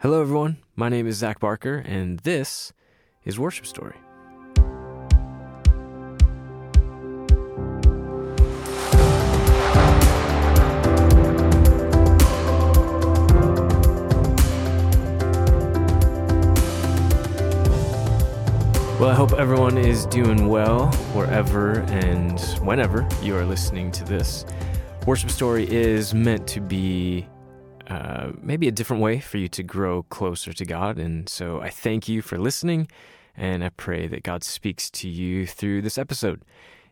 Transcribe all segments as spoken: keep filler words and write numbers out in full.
Hello everyone, my name is Zach Barker, and this is Worship Story. Well, I hope everyone is doing well wherever and whenever you are listening to this. Worship Story is meant to be Uh, maybe a different way for you to grow closer to God. And so I thank you for listening, and I pray that God speaks to you through this episode.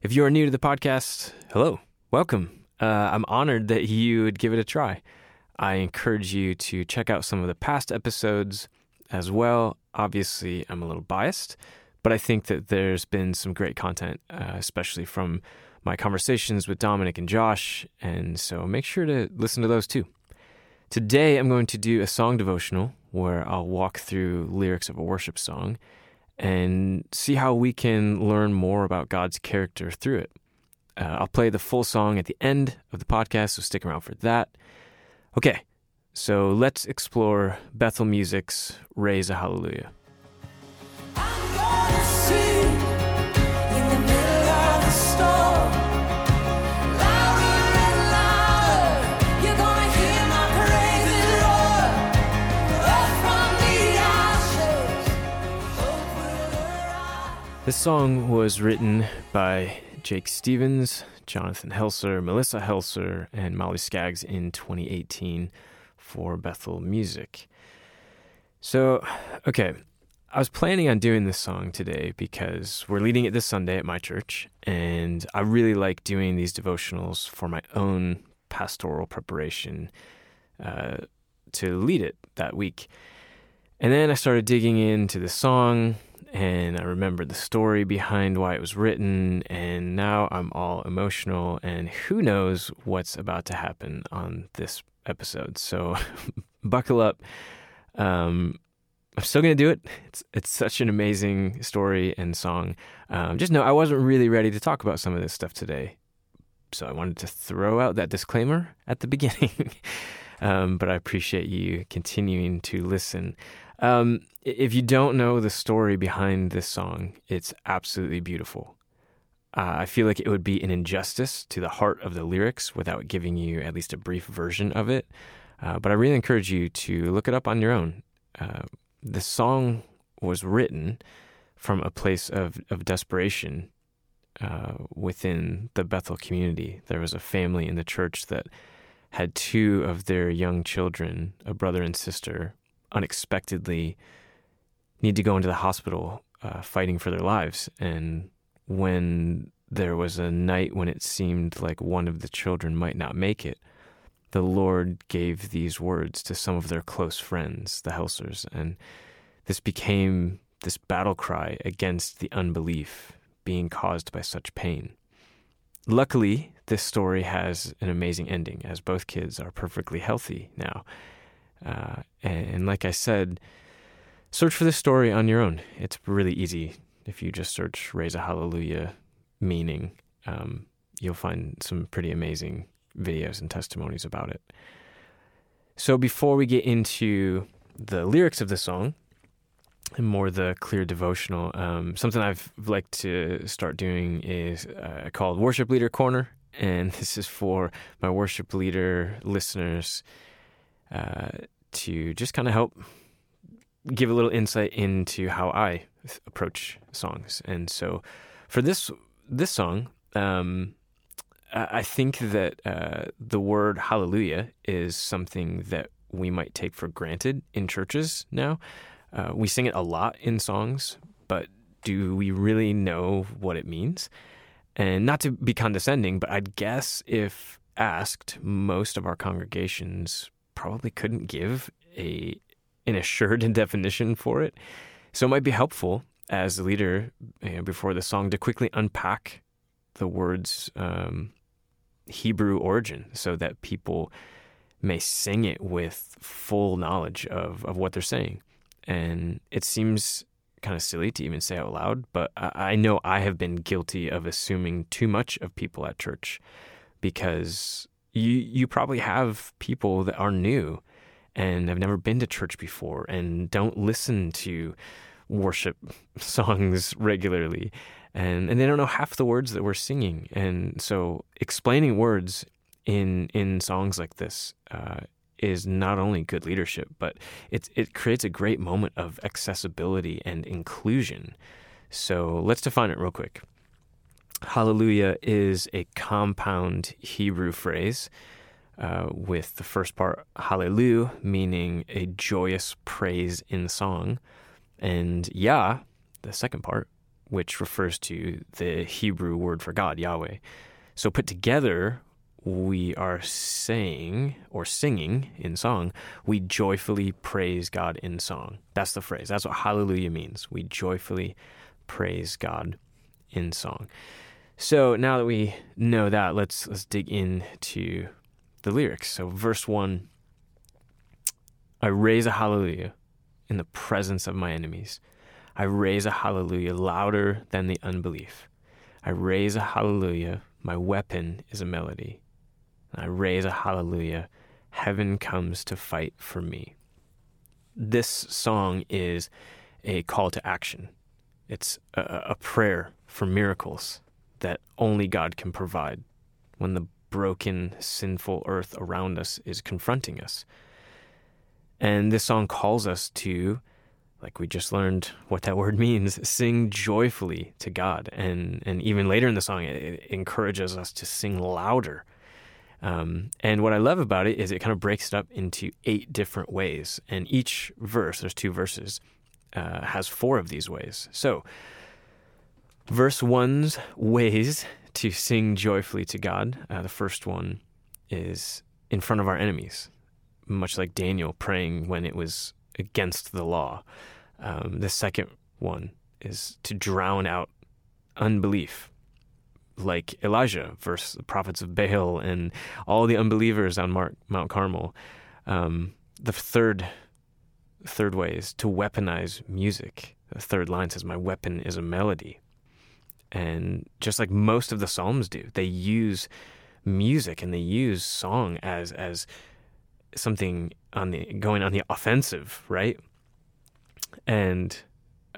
If you are new to the podcast, hello, welcome. Uh, I'm honored that you would give it a try. I encourage you to check out some of the past episodes as well. Obviously, I'm a little biased, but I think that there's been some great content, uh, especially from my conversations with Dominic and Josh. And so make sure to listen to those too. Today, I'm going to do a song devotional where I'll walk through lyrics of a worship song and see how we can learn more about God's character through it. Uh, I'll play the full song at the end of the podcast, so stick around for that. Okay, so let's explore Bethel Music's Raise a Hallelujah. I'm gonna sing in the middle of the storm. This song was written by Jake Stevens, Jonathan Helser, Melissa Helser, and Molly Skaggs in twenty eighteen for Bethel Music. So, okay, I was planning on doing this song today because we're leading it this Sunday at my church, and I really like doing these devotionals for my own pastoral preparation uh, to lead it that week. And then I started digging into the song, and I remembered the story behind why it was written, and now I'm all emotional, and who knows what's about to happen on this episode. So buckle up. Um, I'm still going to do it. It's it's such an amazing story and song. Um, just know I wasn't really ready to talk about some of this stuff today, so I wanted to throw out that disclaimer at the beginning. um, but I appreciate you continuing to listen. Um, if you don't know the story behind this song, it's absolutely beautiful. Uh, I feel like it would be an injustice to the heart of the lyrics without giving you at least a brief version of it. Uh, but I really encourage you to look it up on your own. Uh, the song was written from a place of, of desperation uh, within the Bethel community. There was a family in the church that had two of their young children, a brother and sister, unexpectedly need to go into the hospital uh, fighting for their lives. And when there was a night when it seemed like one of the children might not make it, the Lord gave these words to some of their close friends, the Helsers. And this became this battle cry against the unbelief being caused by such pain. Luckily, this story has an amazing ending, as both kids are perfectly healthy now. Uh, and, and like I said, search for this story on your own. It's really easy. If you just search Raise a Hallelujah meaning, um, you'll find some pretty amazing videos and testimonies about it. So before we get into the lyrics of the song and more the clear devotional, um, something I've liked to start doing is uh, called Worship Leader Corner. And this is for my worship leader listeners, Uh, to just kind of help give a little insight into how I th- approach songs. And so for this this song, um, I think that uh, the word hallelujah is something that we might take for granted in churches now. Uh, we sing it a lot in songs, but do we really know what it means? And not to be condescending, but I'd guess if asked, most of our congregations probably couldn't give a an assured definition for it. So it might be helpful as a leader, you know, before the song to quickly unpack the word's um, Hebrew origin so that people may sing it with full knowledge of, of what they're saying. And it seems kind of silly to even say out loud, but I, I know I have been guilty of assuming too much of people at church because You you probably have people that are new and have never been to church before and don't listen to worship songs regularly. And, and they don't know half the words that we're singing. And so explaining words in in songs like this uh, is not only good leadership, but it, it creates a great moment of accessibility and inclusion. So let's define it real quick. Hallelujah is a compound Hebrew phrase uh, with the first part, hallelu, meaning a joyous praise in song, and Yah, the second part, which refers to the Hebrew word for God, Yahweh. So put together, we are saying or singing in song, we joyfully praise God in song. That's the phrase. That's what hallelujah means. We joyfully praise God in song. So now that we know that, let's let's dig into the lyrics. So verse one, I raise a hallelujah in the presence of my enemies. I raise a hallelujah louder than the unbelief. I raise a hallelujah, my weapon is a melody. I raise a hallelujah, heaven comes to fight for me. This song is a call to action. It's a, a prayer for miracles that only God can provide when the broken, sinful earth around us is confronting us. And this song calls us to, like we just learned what that word means, sing joyfully to God. And and even later in the song, it, it encourages us to sing louder. Um, and what I love about it is it kind of breaks it up into eight different ways. And each verse, there's two verses, uh, has four of these ways. So verse one's ways to sing joyfully to God. Uh, the first one is in front of our enemies, much like Daniel praying when it was against the law. Um, the second one is to drown out unbelief, like Elijah versus the prophets of Baal and all the unbelievers on Mark, Mount Carmel. Um, the third third way is to weaponize music. The third line says, my weapon is a melody. And just like most of the Psalms do, they use music and they use song as as something on the going on the offensive, right? And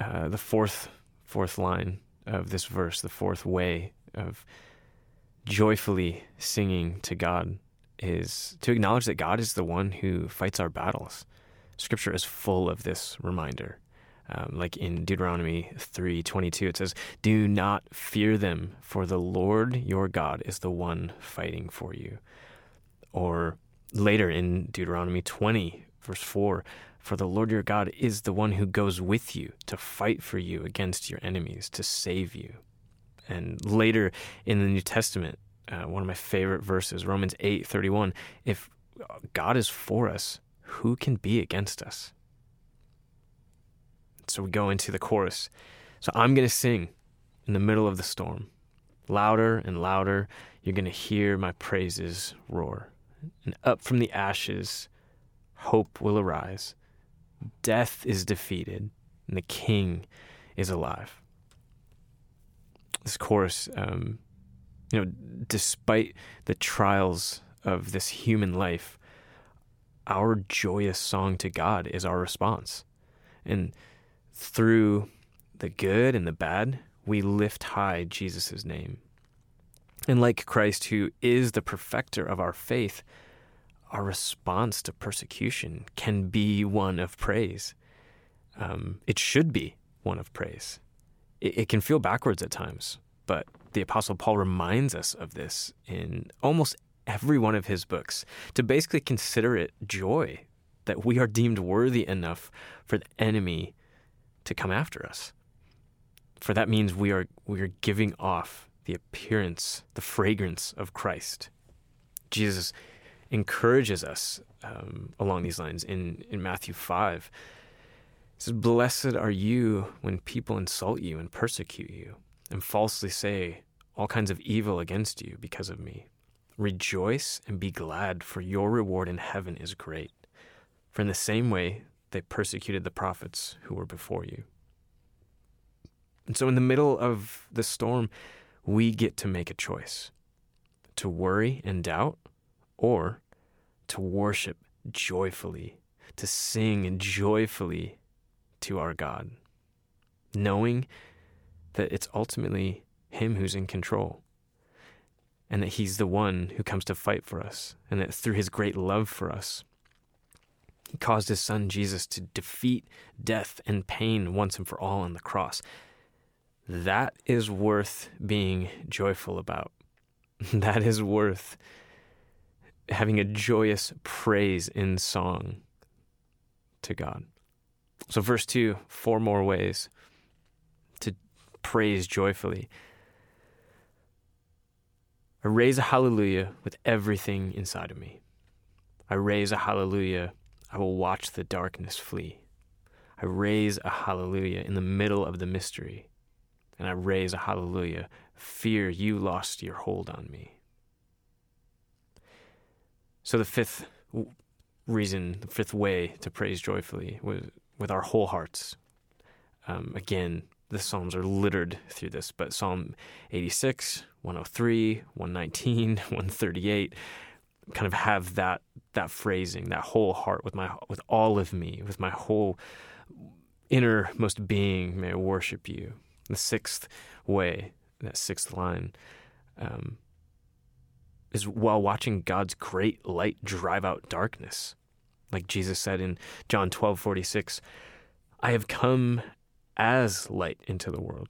uh, the fourth fourth line of this verse, the fourth way of joyfully singing to God is to acknowledge that God is the one who fights our battles. Scripture is full of this reminder. Um, like in Deuteronomy three twenty-two, it says, do not fear them, for the Lord your God is the one fighting for you. Or later in Deuteronomy twenty, verse four, for the Lord your God is the one who goes with you to fight for you against your enemies, to save you. And later in the New Testament, uh, one of my favorite verses, Romans eight thirty-one, if God is for us, who can be against us? So we go into the chorus. So I'm going to sing in the middle of the storm. Louder and louder, you're going to hear my praises roar. And up from the ashes, hope will arise. Death is defeated, and the King is alive. This chorus, um, you know, despite the trials of this human life, our joyous song to God is our response. And through the good and the bad, we lift high Jesus' name. And like Christ, who is the perfecter of our faith, our response to persecution can be one of praise. Um, it should be one of praise. It, it can feel backwards at times, but the Apostle Paul reminds us of this in almost every one of his books, to basically consider it joy that we are deemed worthy enough for the enemy to come after us. For that means we are we are giving off the appearance, the fragrance of Christ. Jesus encourages us um, along these lines in, in Matthew five. It says, blessed are you when people insult you and persecute you and falsely say all kinds of evil against you because of me. Rejoice and be glad, for your reward in heaven is great. For in the same way, they persecuted the prophets who were before you. And so in the middle of the storm, we get to make a choice, to worry and doubt, or to worship joyfully to sing joyfully to our God, knowing that it's ultimately Him who's in control, and that He's the one who comes to fight for us, and that through His great love for us, He caused His Son Jesus to defeat death and pain once and for all on the cross. That is worth being joyful about. That is worth having a joyous praise in song to God. So verse two, four more ways to praise joyfully. I raise a hallelujah with everything inside of me. I raise a hallelujah. I will watch the darkness flee. I raise a hallelujah in the middle of the mystery. And I raise a hallelujah. Fear, you lost your hold on me. So the fifth reason, the fifth way to praise joyfully with, with our whole hearts. Um, again, the Psalms are littered through this, but Psalm eighty-six, one oh three, one nineteen, one thirty-eight kind of have that that phrasing, that whole heart with my with all of me, with my whole innermost being, may I worship you. The sixth way, that sixth line, um, is while watching God's great light drive out darkness. Like Jesus said in John twelve forty-six, I have come as light into the world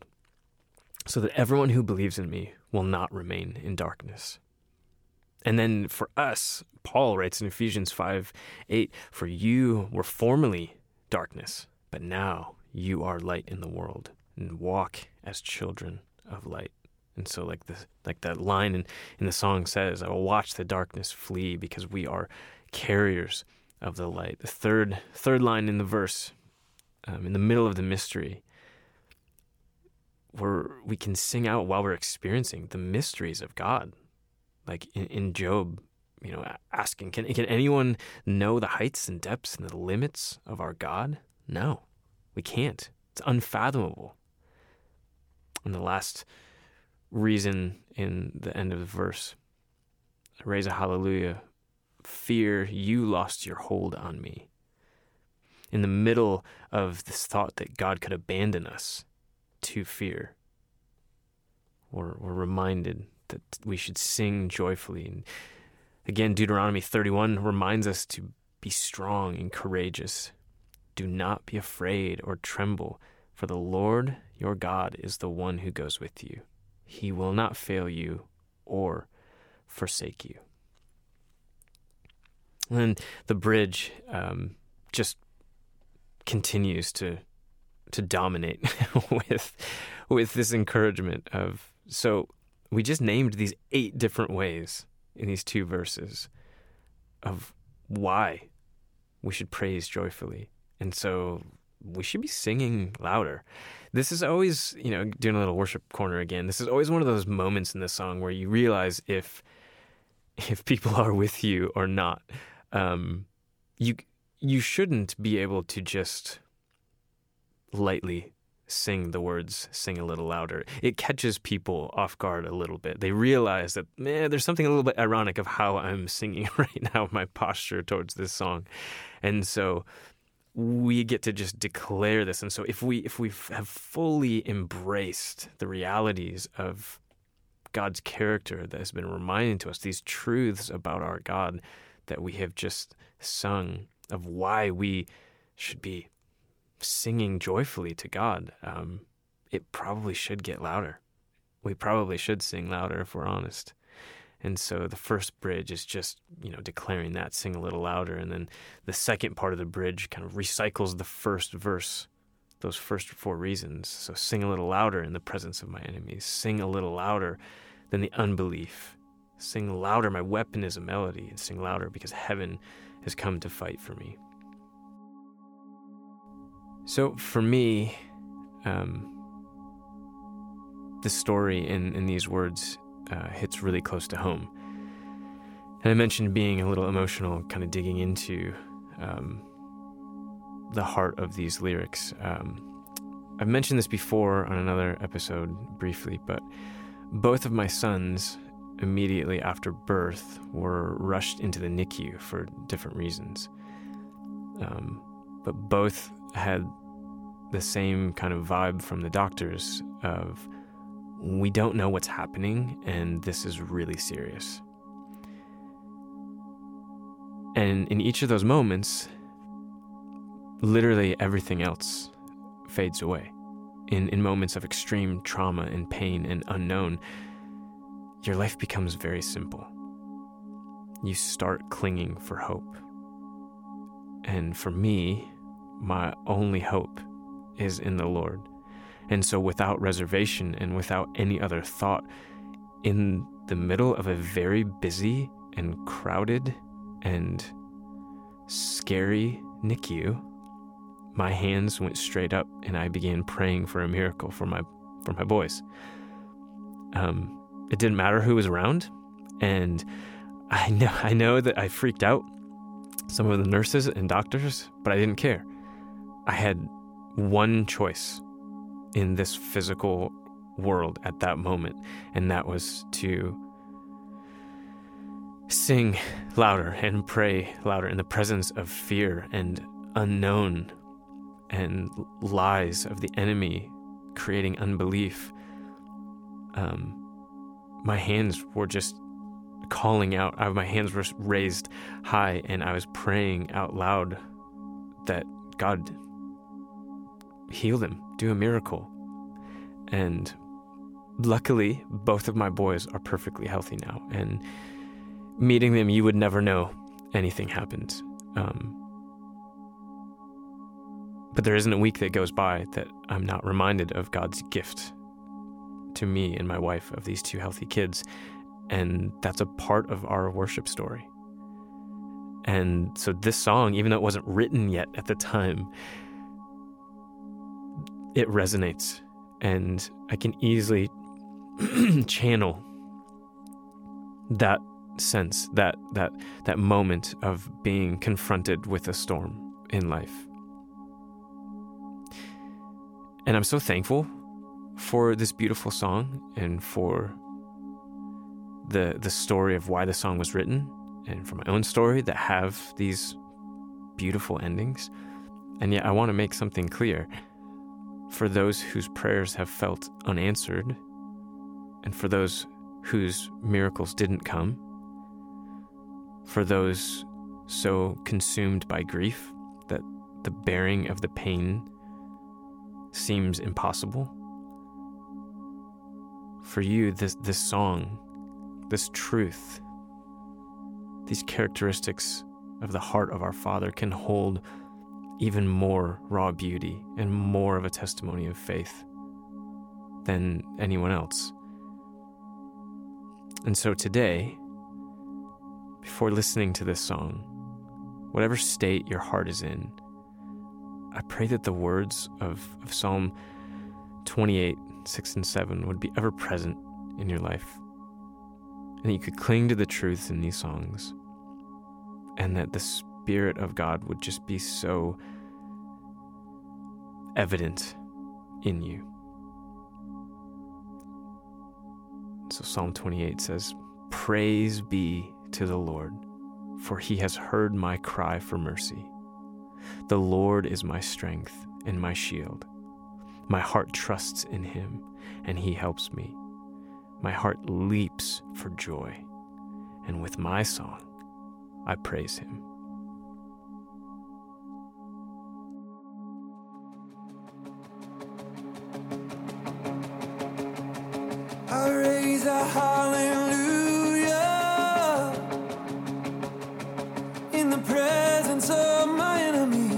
so that everyone who believes in me will not remain in darkness. And then for us, Paul writes in Ephesians five eight, for you were formerly darkness, but now you are light in the world, and walk as children of light. And so like the like that line in, in the song says, I will watch the darkness flee because we are carriers of the light. The third third line in the verse, um, in the middle of the mystery, where we can sing out while we're experiencing the mysteries of God. Like in, in Job, you know, asking, can can anyone know the heights and depths and the limits of our God? No, we can't. It's unfathomable. And the last reason in the end of the verse, raise a hallelujah. Fear, you lost your hold on me. In the middle of this thought that God could abandon us to fear, we're, we're reminded that we should sing joyfully. And again, Deuteronomy thirty-one reminds us to be strong and courageous. Do not be afraid or tremble, for the Lord your God is the one who goes with you. He will not fail you or forsake you. And the bridge um, just continues to to dominate with with this encouragement of, so we just named these eight different ways in these two verses of why we should praise joyfully. And so we should be singing louder. This is always, you know, doing a little worship corner again. This is always one of those moments in this song where you realize if if people are with you or not. Um, you you shouldn't be able to just lightly sing the words, sing a little louder. It catches people off guard a little bit. They realize that, man, there's something a little bit ironic of how I'm singing right now, my posture towards this song. And so we get to just declare this. And so if we if we have fully embraced the realities of God's character that has been reminded to us, these truths about our God that we have just sung, of why we should be singing joyfully to God, um, it probably should get louder. We probably should sing louder if we're honest. And so the first bridge is just, you know, declaring that, sing a little louder. And then the second part of the bridge kind of recycles the first verse, those first four reasons. So sing a little louder in the presence of my enemies. Sing a little louder than the unbelief. Sing louder, my weapon is a melody. And sing louder because heaven has come to fight for me. So for me, um, the story in, in these words Uh, hits really close to home. And I mentioned being a little emotional, kind of digging into um, the heart of these lyrics. Um, I've mentioned this before on another episode briefly, but both of my sons immediately after birth were rushed into the N I C U for different reasons. Um, but both had the same kind of vibe from the doctors of, we don't know what's happening, and this is really serious. And in each of those moments, literally everything else fades away. In, in moments of extreme trauma and pain and unknown, your life becomes very simple. You start clinging for hope. And for me, my only hope is in the Lord. And so without reservation and without any other thought, in the middle of a very busy and crowded and scary N I C U, my hands went straight up and I began praying for a miracle for my for my boys. Um, it didn't matter who was around, and I know I know that I freaked out some of the nurses and doctors, but I didn't care. I had one choice in this physical world at that moment, and that was to sing louder and pray louder in the presence of fear and unknown and lies of the enemy creating unbelief. Um, my hands were just calling out. I, my hands were raised high, and I was praying out loud that God heal them, do a miracle. And luckily, both of my boys are perfectly healthy now. And meeting them, you would never know anything happened. Um, but there isn't a week that goes by that I'm not reminded of God's gift to me and my wife of these two healthy kids. And that's a part of our worship story. And so this song, even though it wasn't written yet at the time, it resonates, and I can easily channel that sense, that that that moment of being confronted with a storm in life. And I'm so thankful for this beautiful song and for the the story of why the song was written, and for my own story that have these beautiful endings. And yet I want to make something clear for those whose prayers have felt unanswered, and for those whose miracles didn't come, for those so consumed by grief that the bearing of the pain seems impossible. For you, this, this song, this truth, these characteristics of the heart of our Father can hold even more raw beauty and more of a testimony of faith than anyone else. And so today, before listening to this song, whatever state your heart is in, I pray that the words of, of Psalm twenty-eight, six and seven would be ever present in your life, and that you could cling to the truths in these songs, and that this Spirit of God would just be so evident in you. So Psalm twenty-eight says, "Praise be to the Lord, for he has heard my cry for mercy. The Lord is my strength and my shield. My heart trusts in him, and he helps me. My heart leaps for joy, and with my song I praise him." I raise a hallelujah in the presence of my enemies.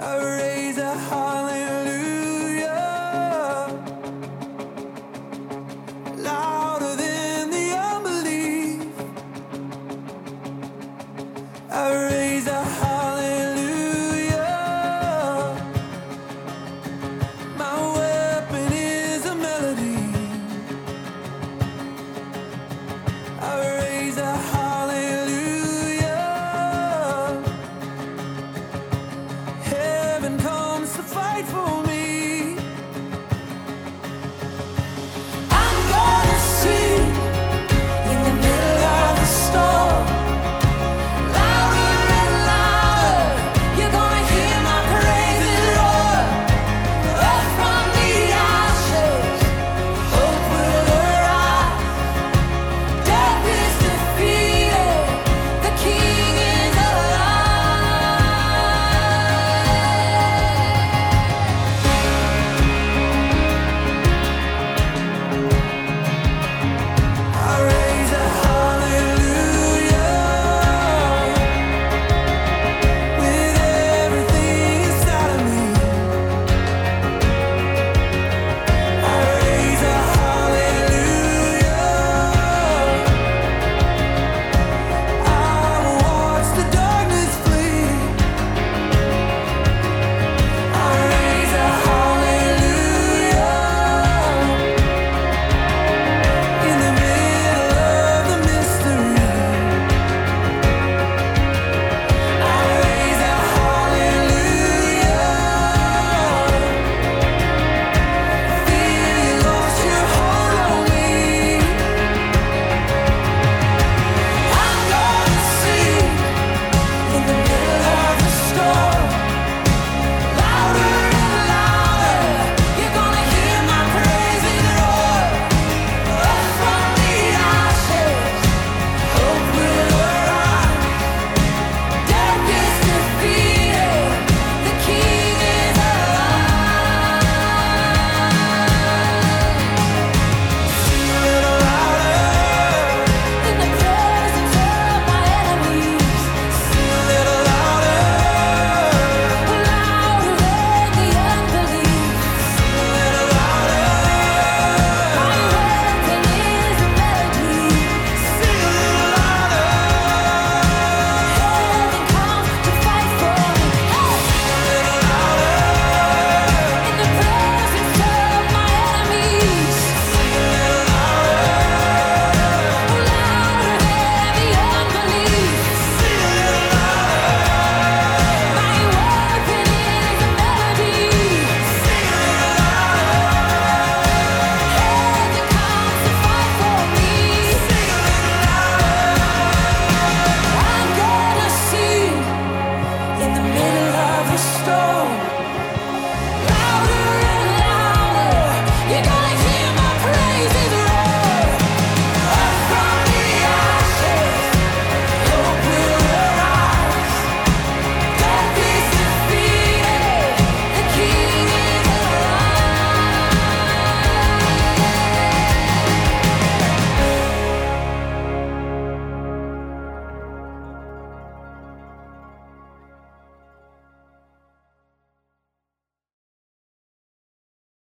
I raise a hallelujah louder than the unbelief. I raise a hallelujah.